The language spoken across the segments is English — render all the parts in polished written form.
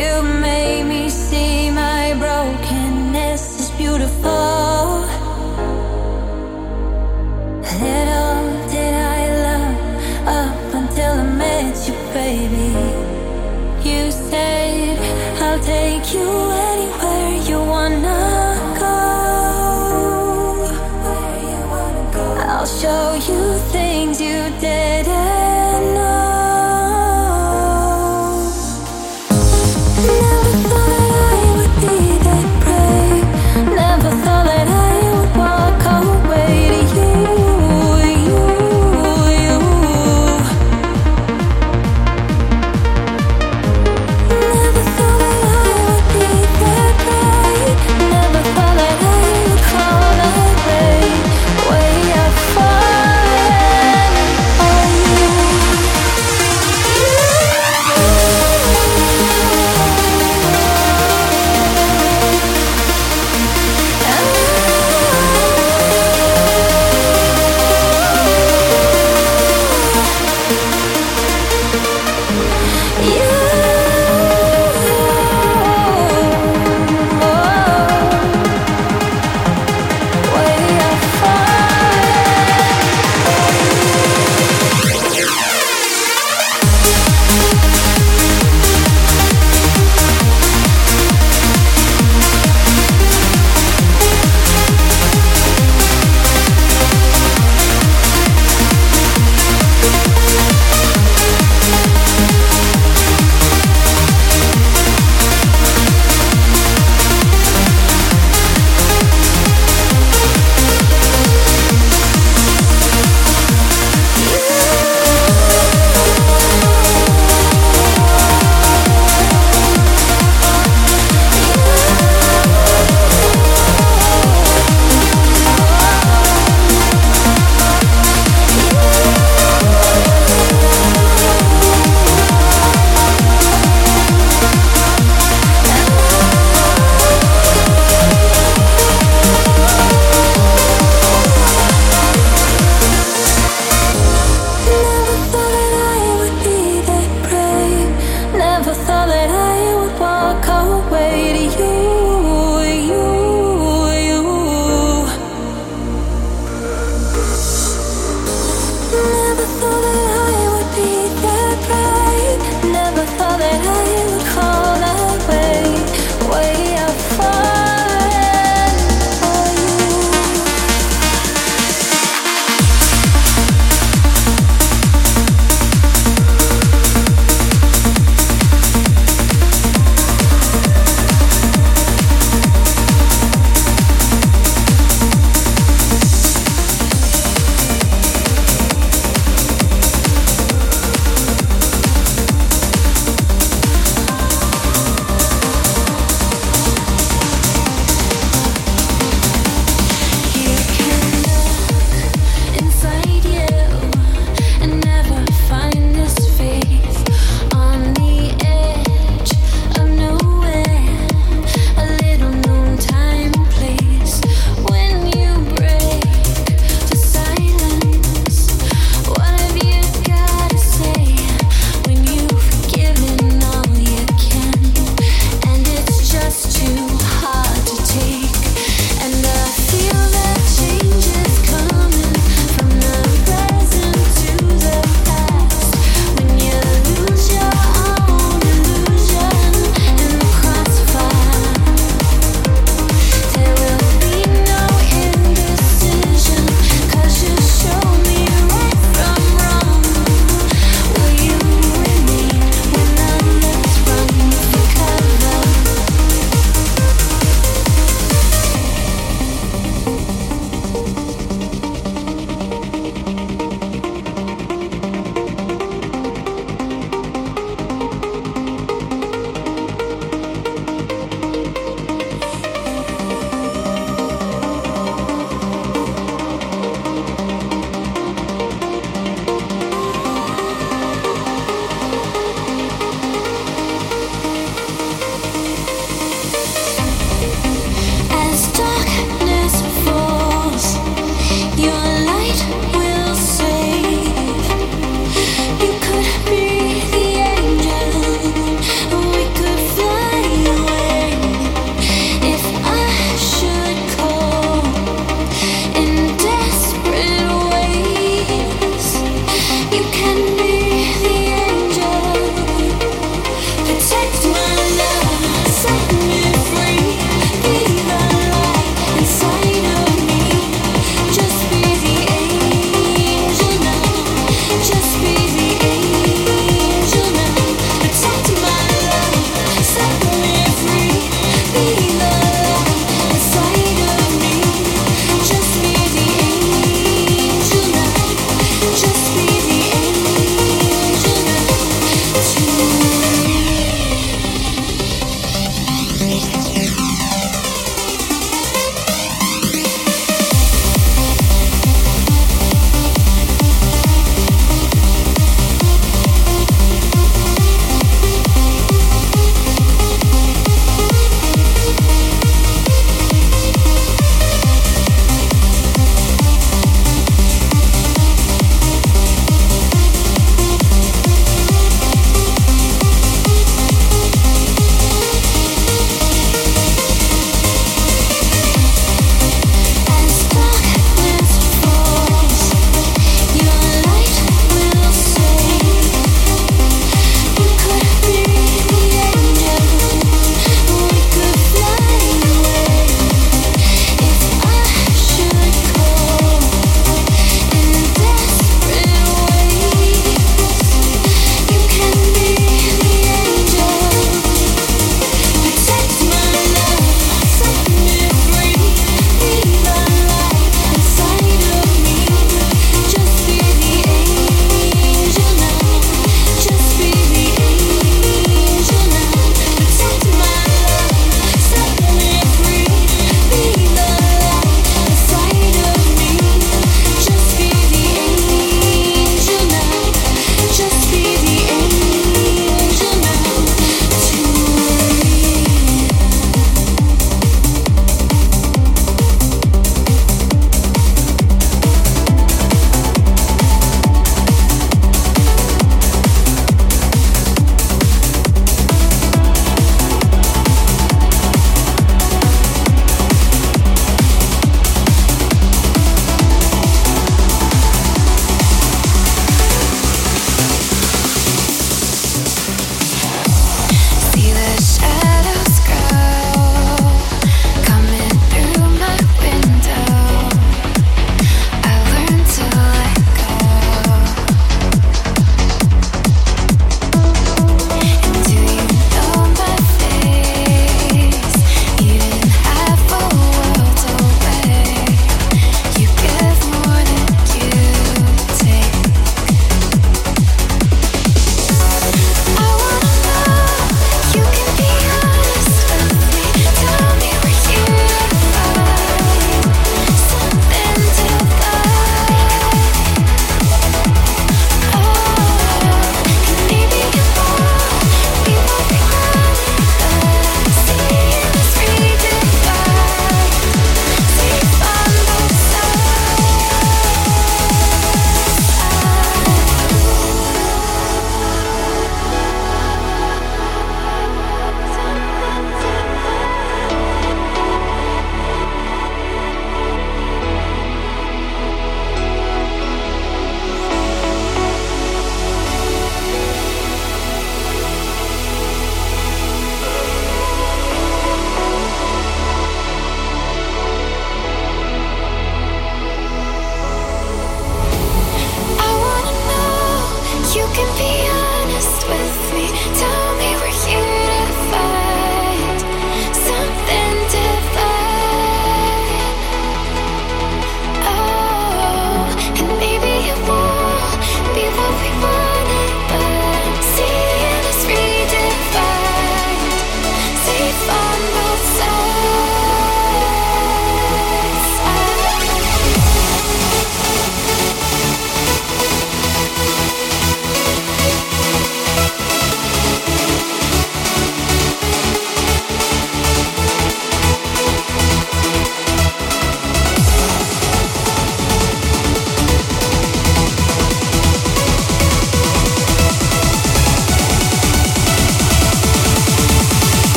You made me see my brokenness is beautiful. Little did I love up until I met you, baby. You said, I'll take you anywhere you wanna go. I'll show you things you didn't.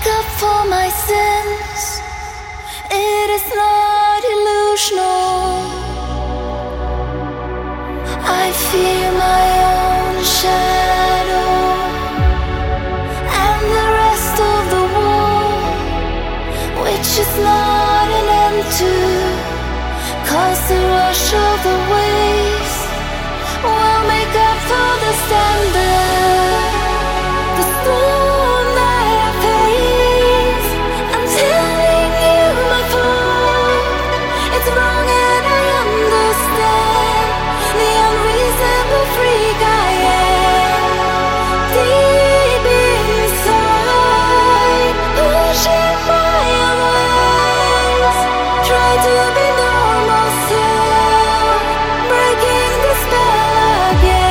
make up for my sins. It is not illusional. I fear my own shadow and the rest of the world, which is not an end to. 'Cause the rush of the waves will make up for the standard. The storm that I face, I'm telling you my fault. It's wrong and I understand the unreasonable freak I am. Deep inside, pushing my ways, try to be normal self, breaking the spell again.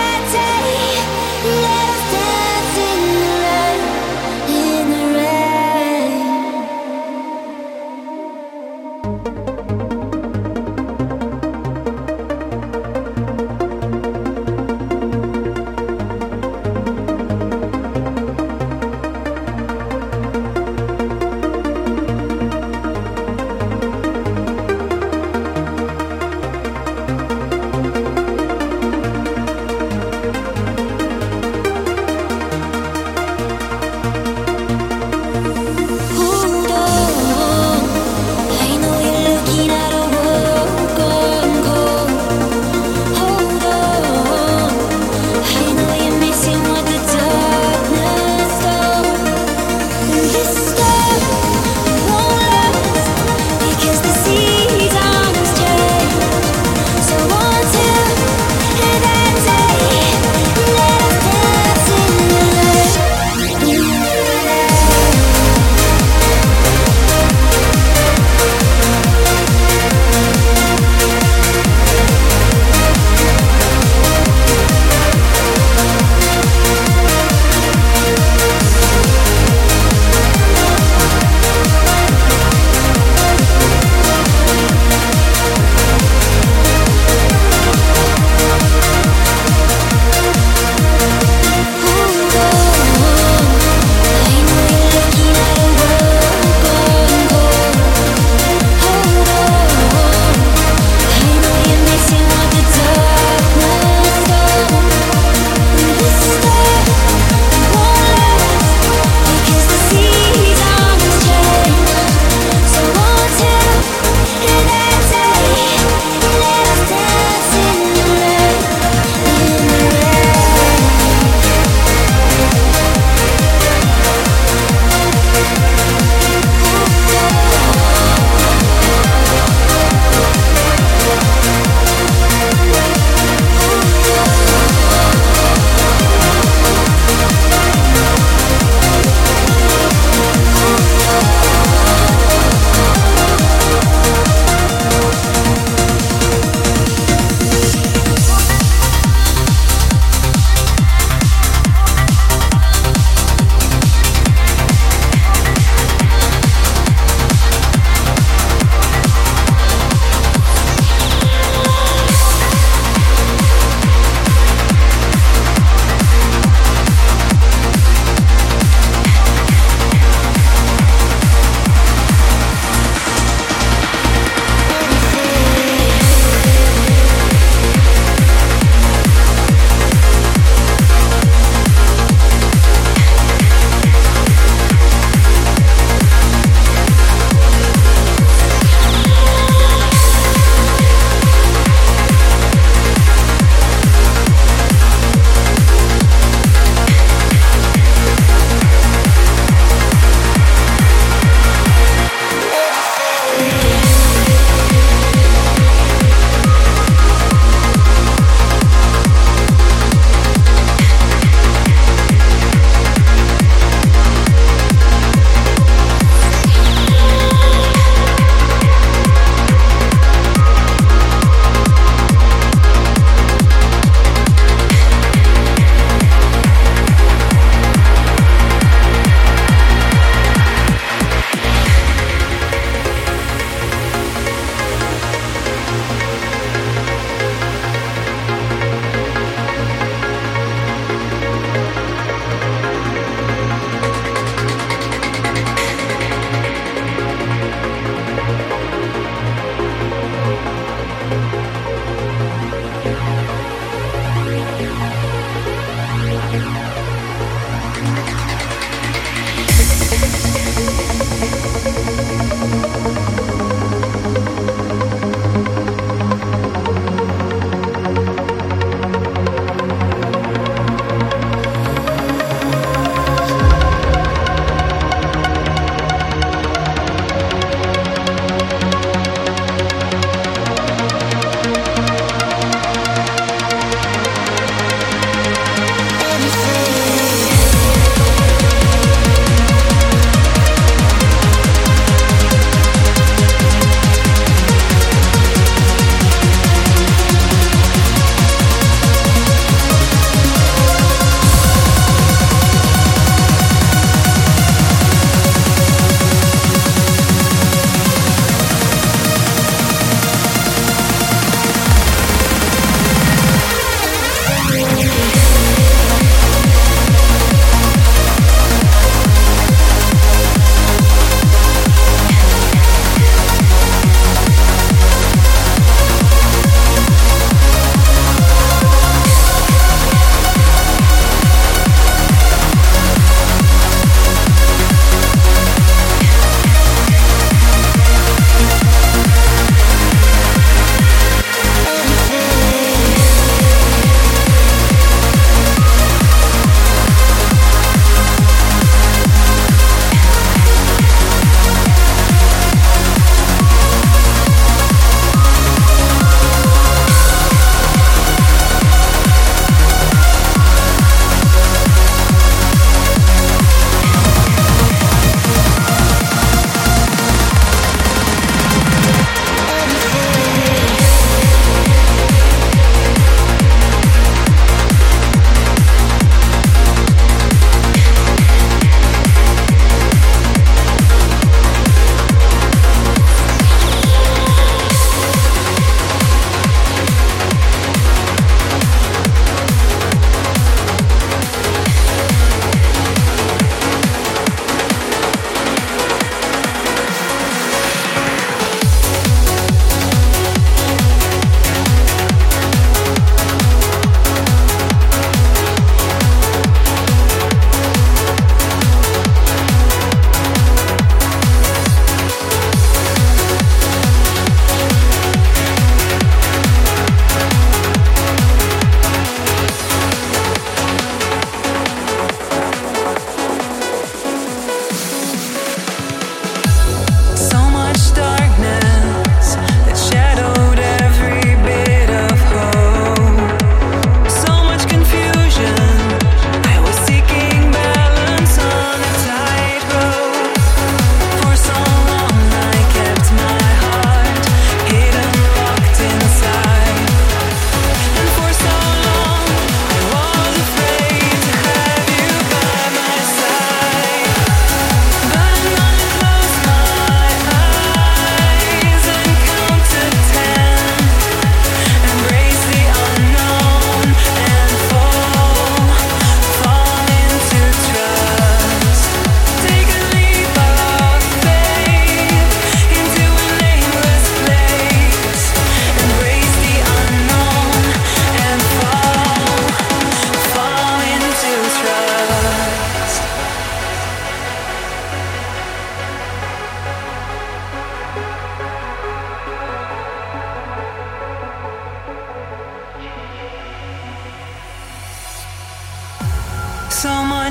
That day, let's dance in the light.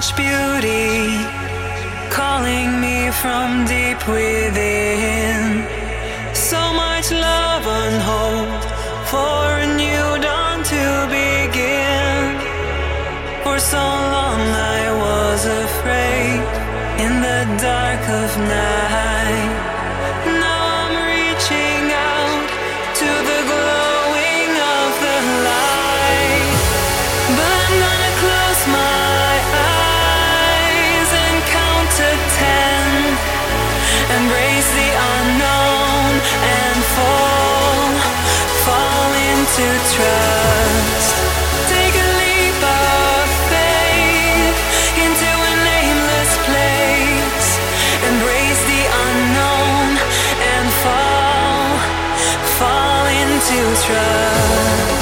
such beauty, calling me from deep within. So much love on hold for a new dawn to begin. For so long I was afraid in the dark of night. Now I'm reaching out to the glowing of the light, but I'm gonna close my eyes and count to 10. Embrace the unknown and fall into trust. Take a leap of faith into a nameless place. Embrace the unknown and fall into trust.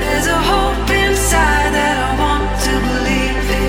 There's a hope inside that I want to believe in.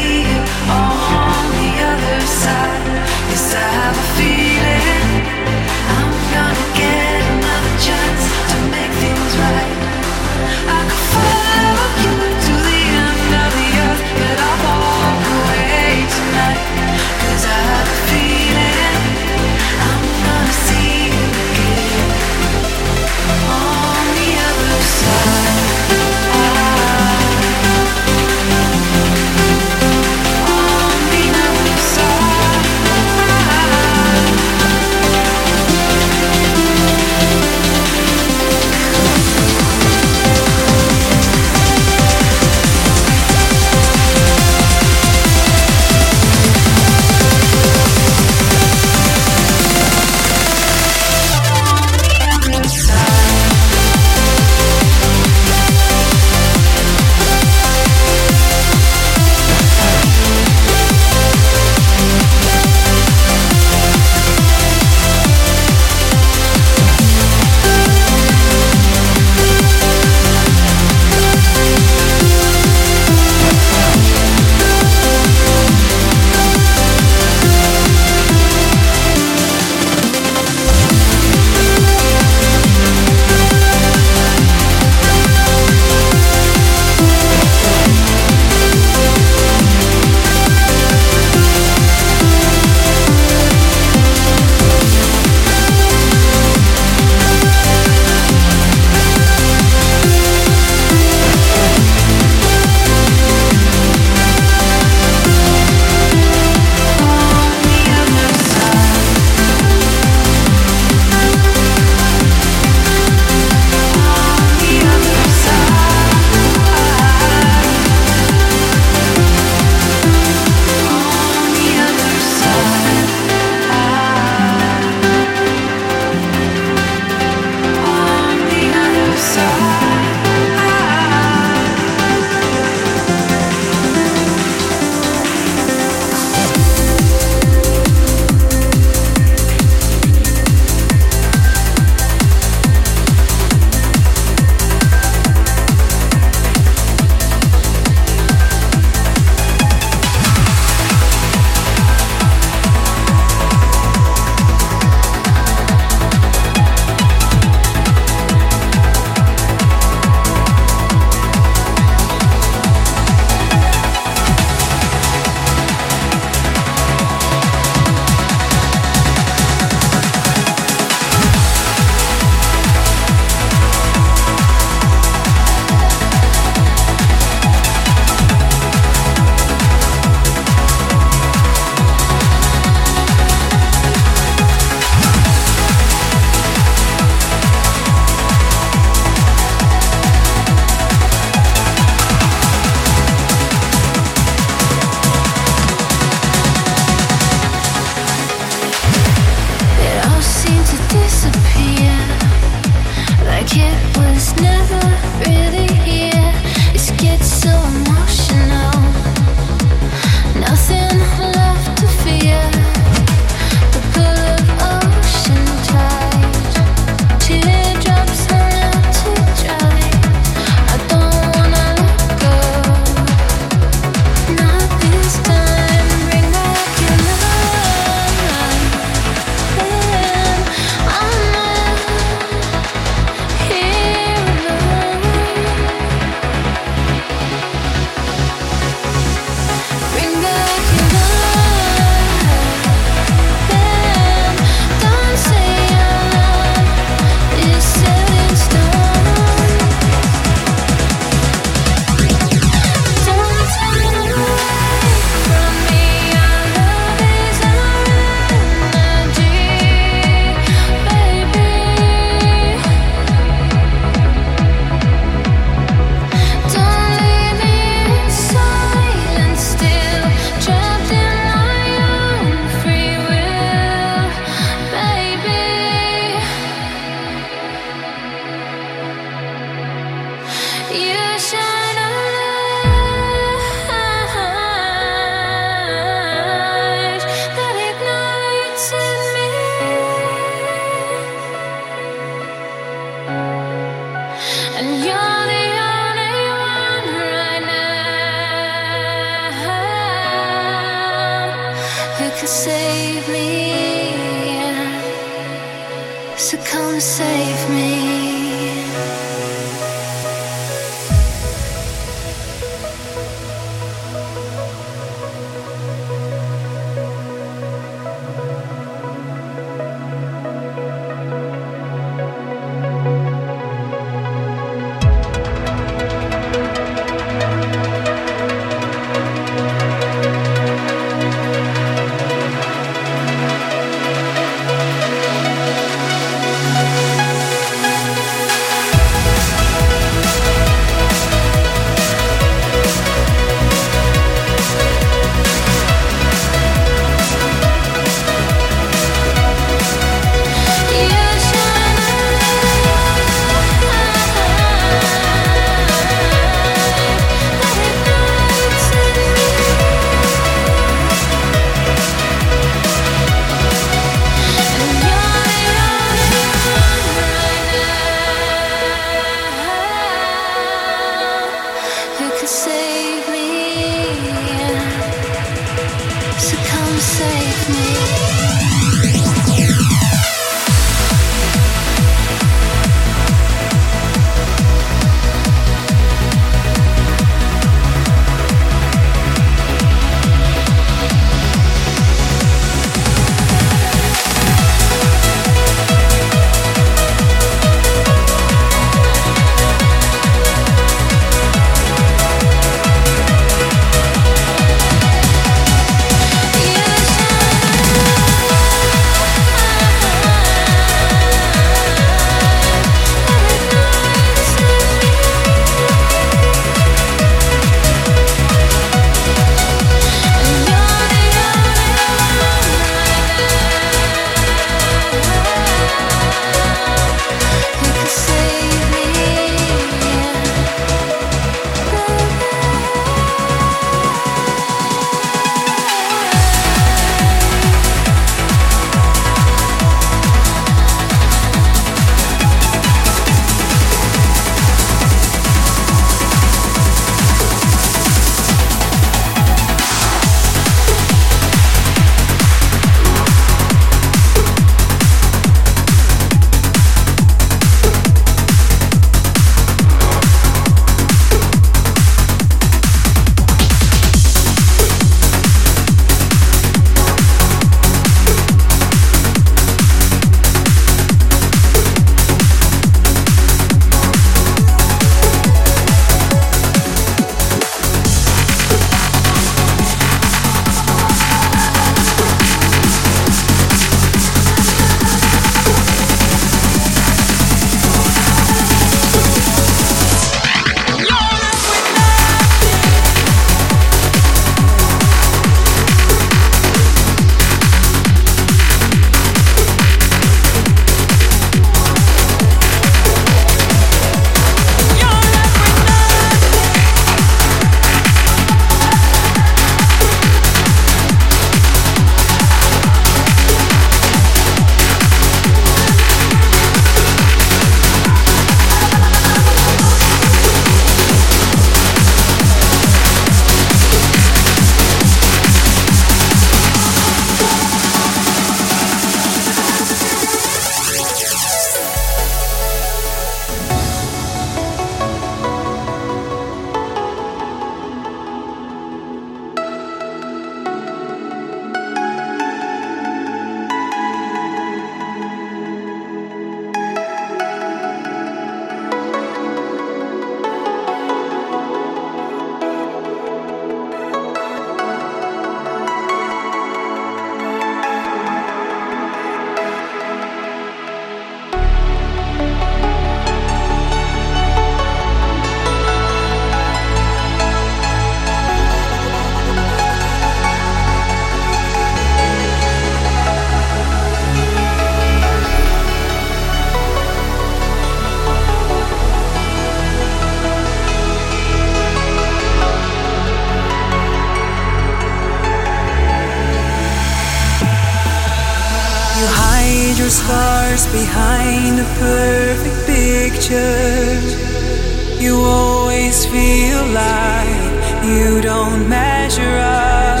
Behind a perfect picture, You always feel like you don't measure up.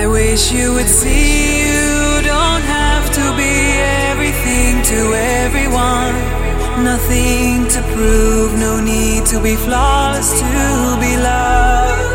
I wish you would see you don't have to be everything to everyone. Nothing to prove, no need to be flawless to be loved.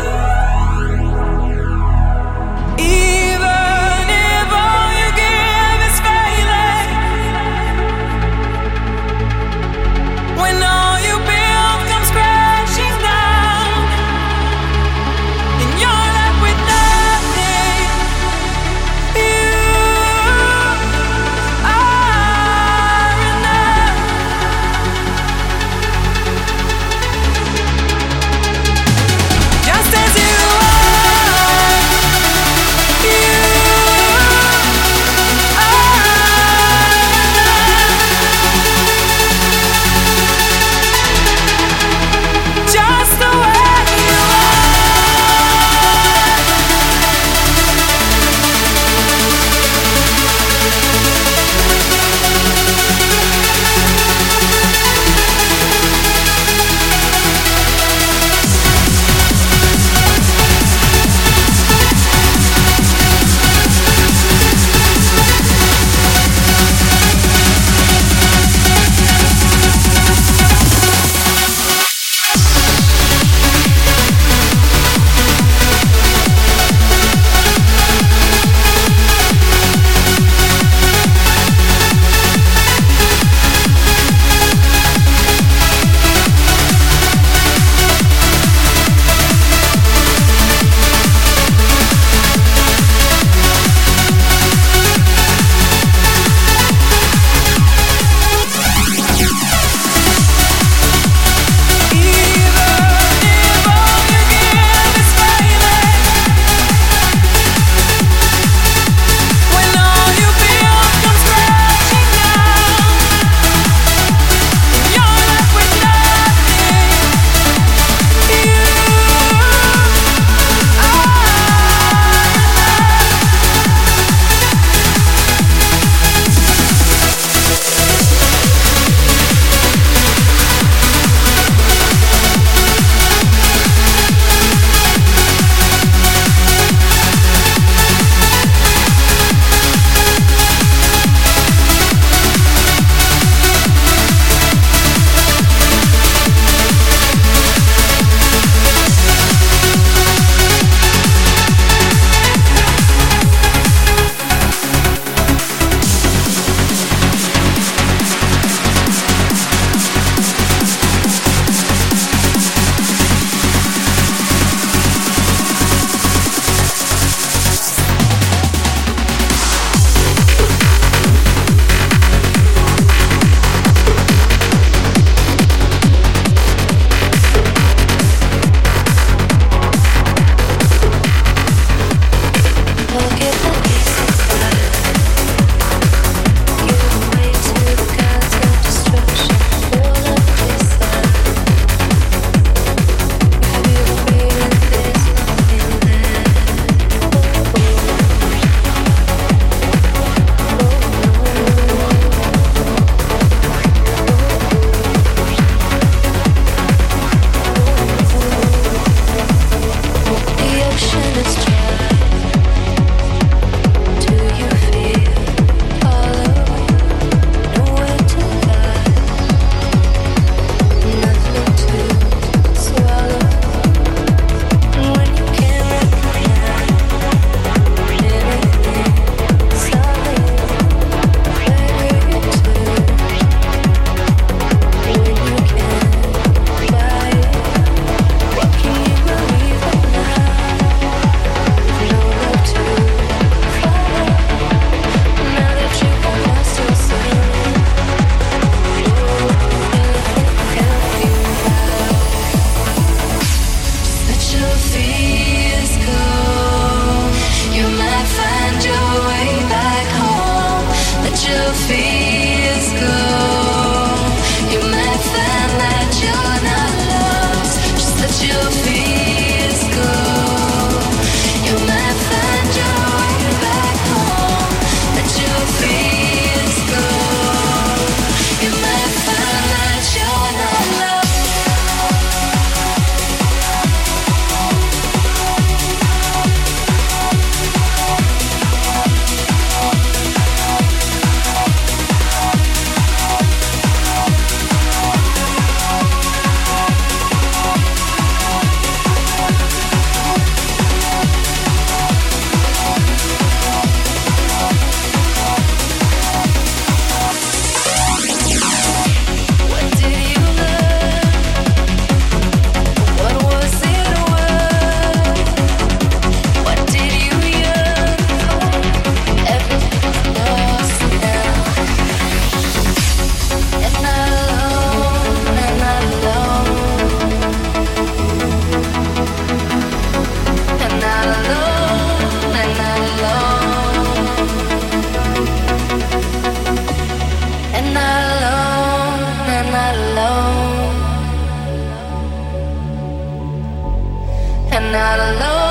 not alone.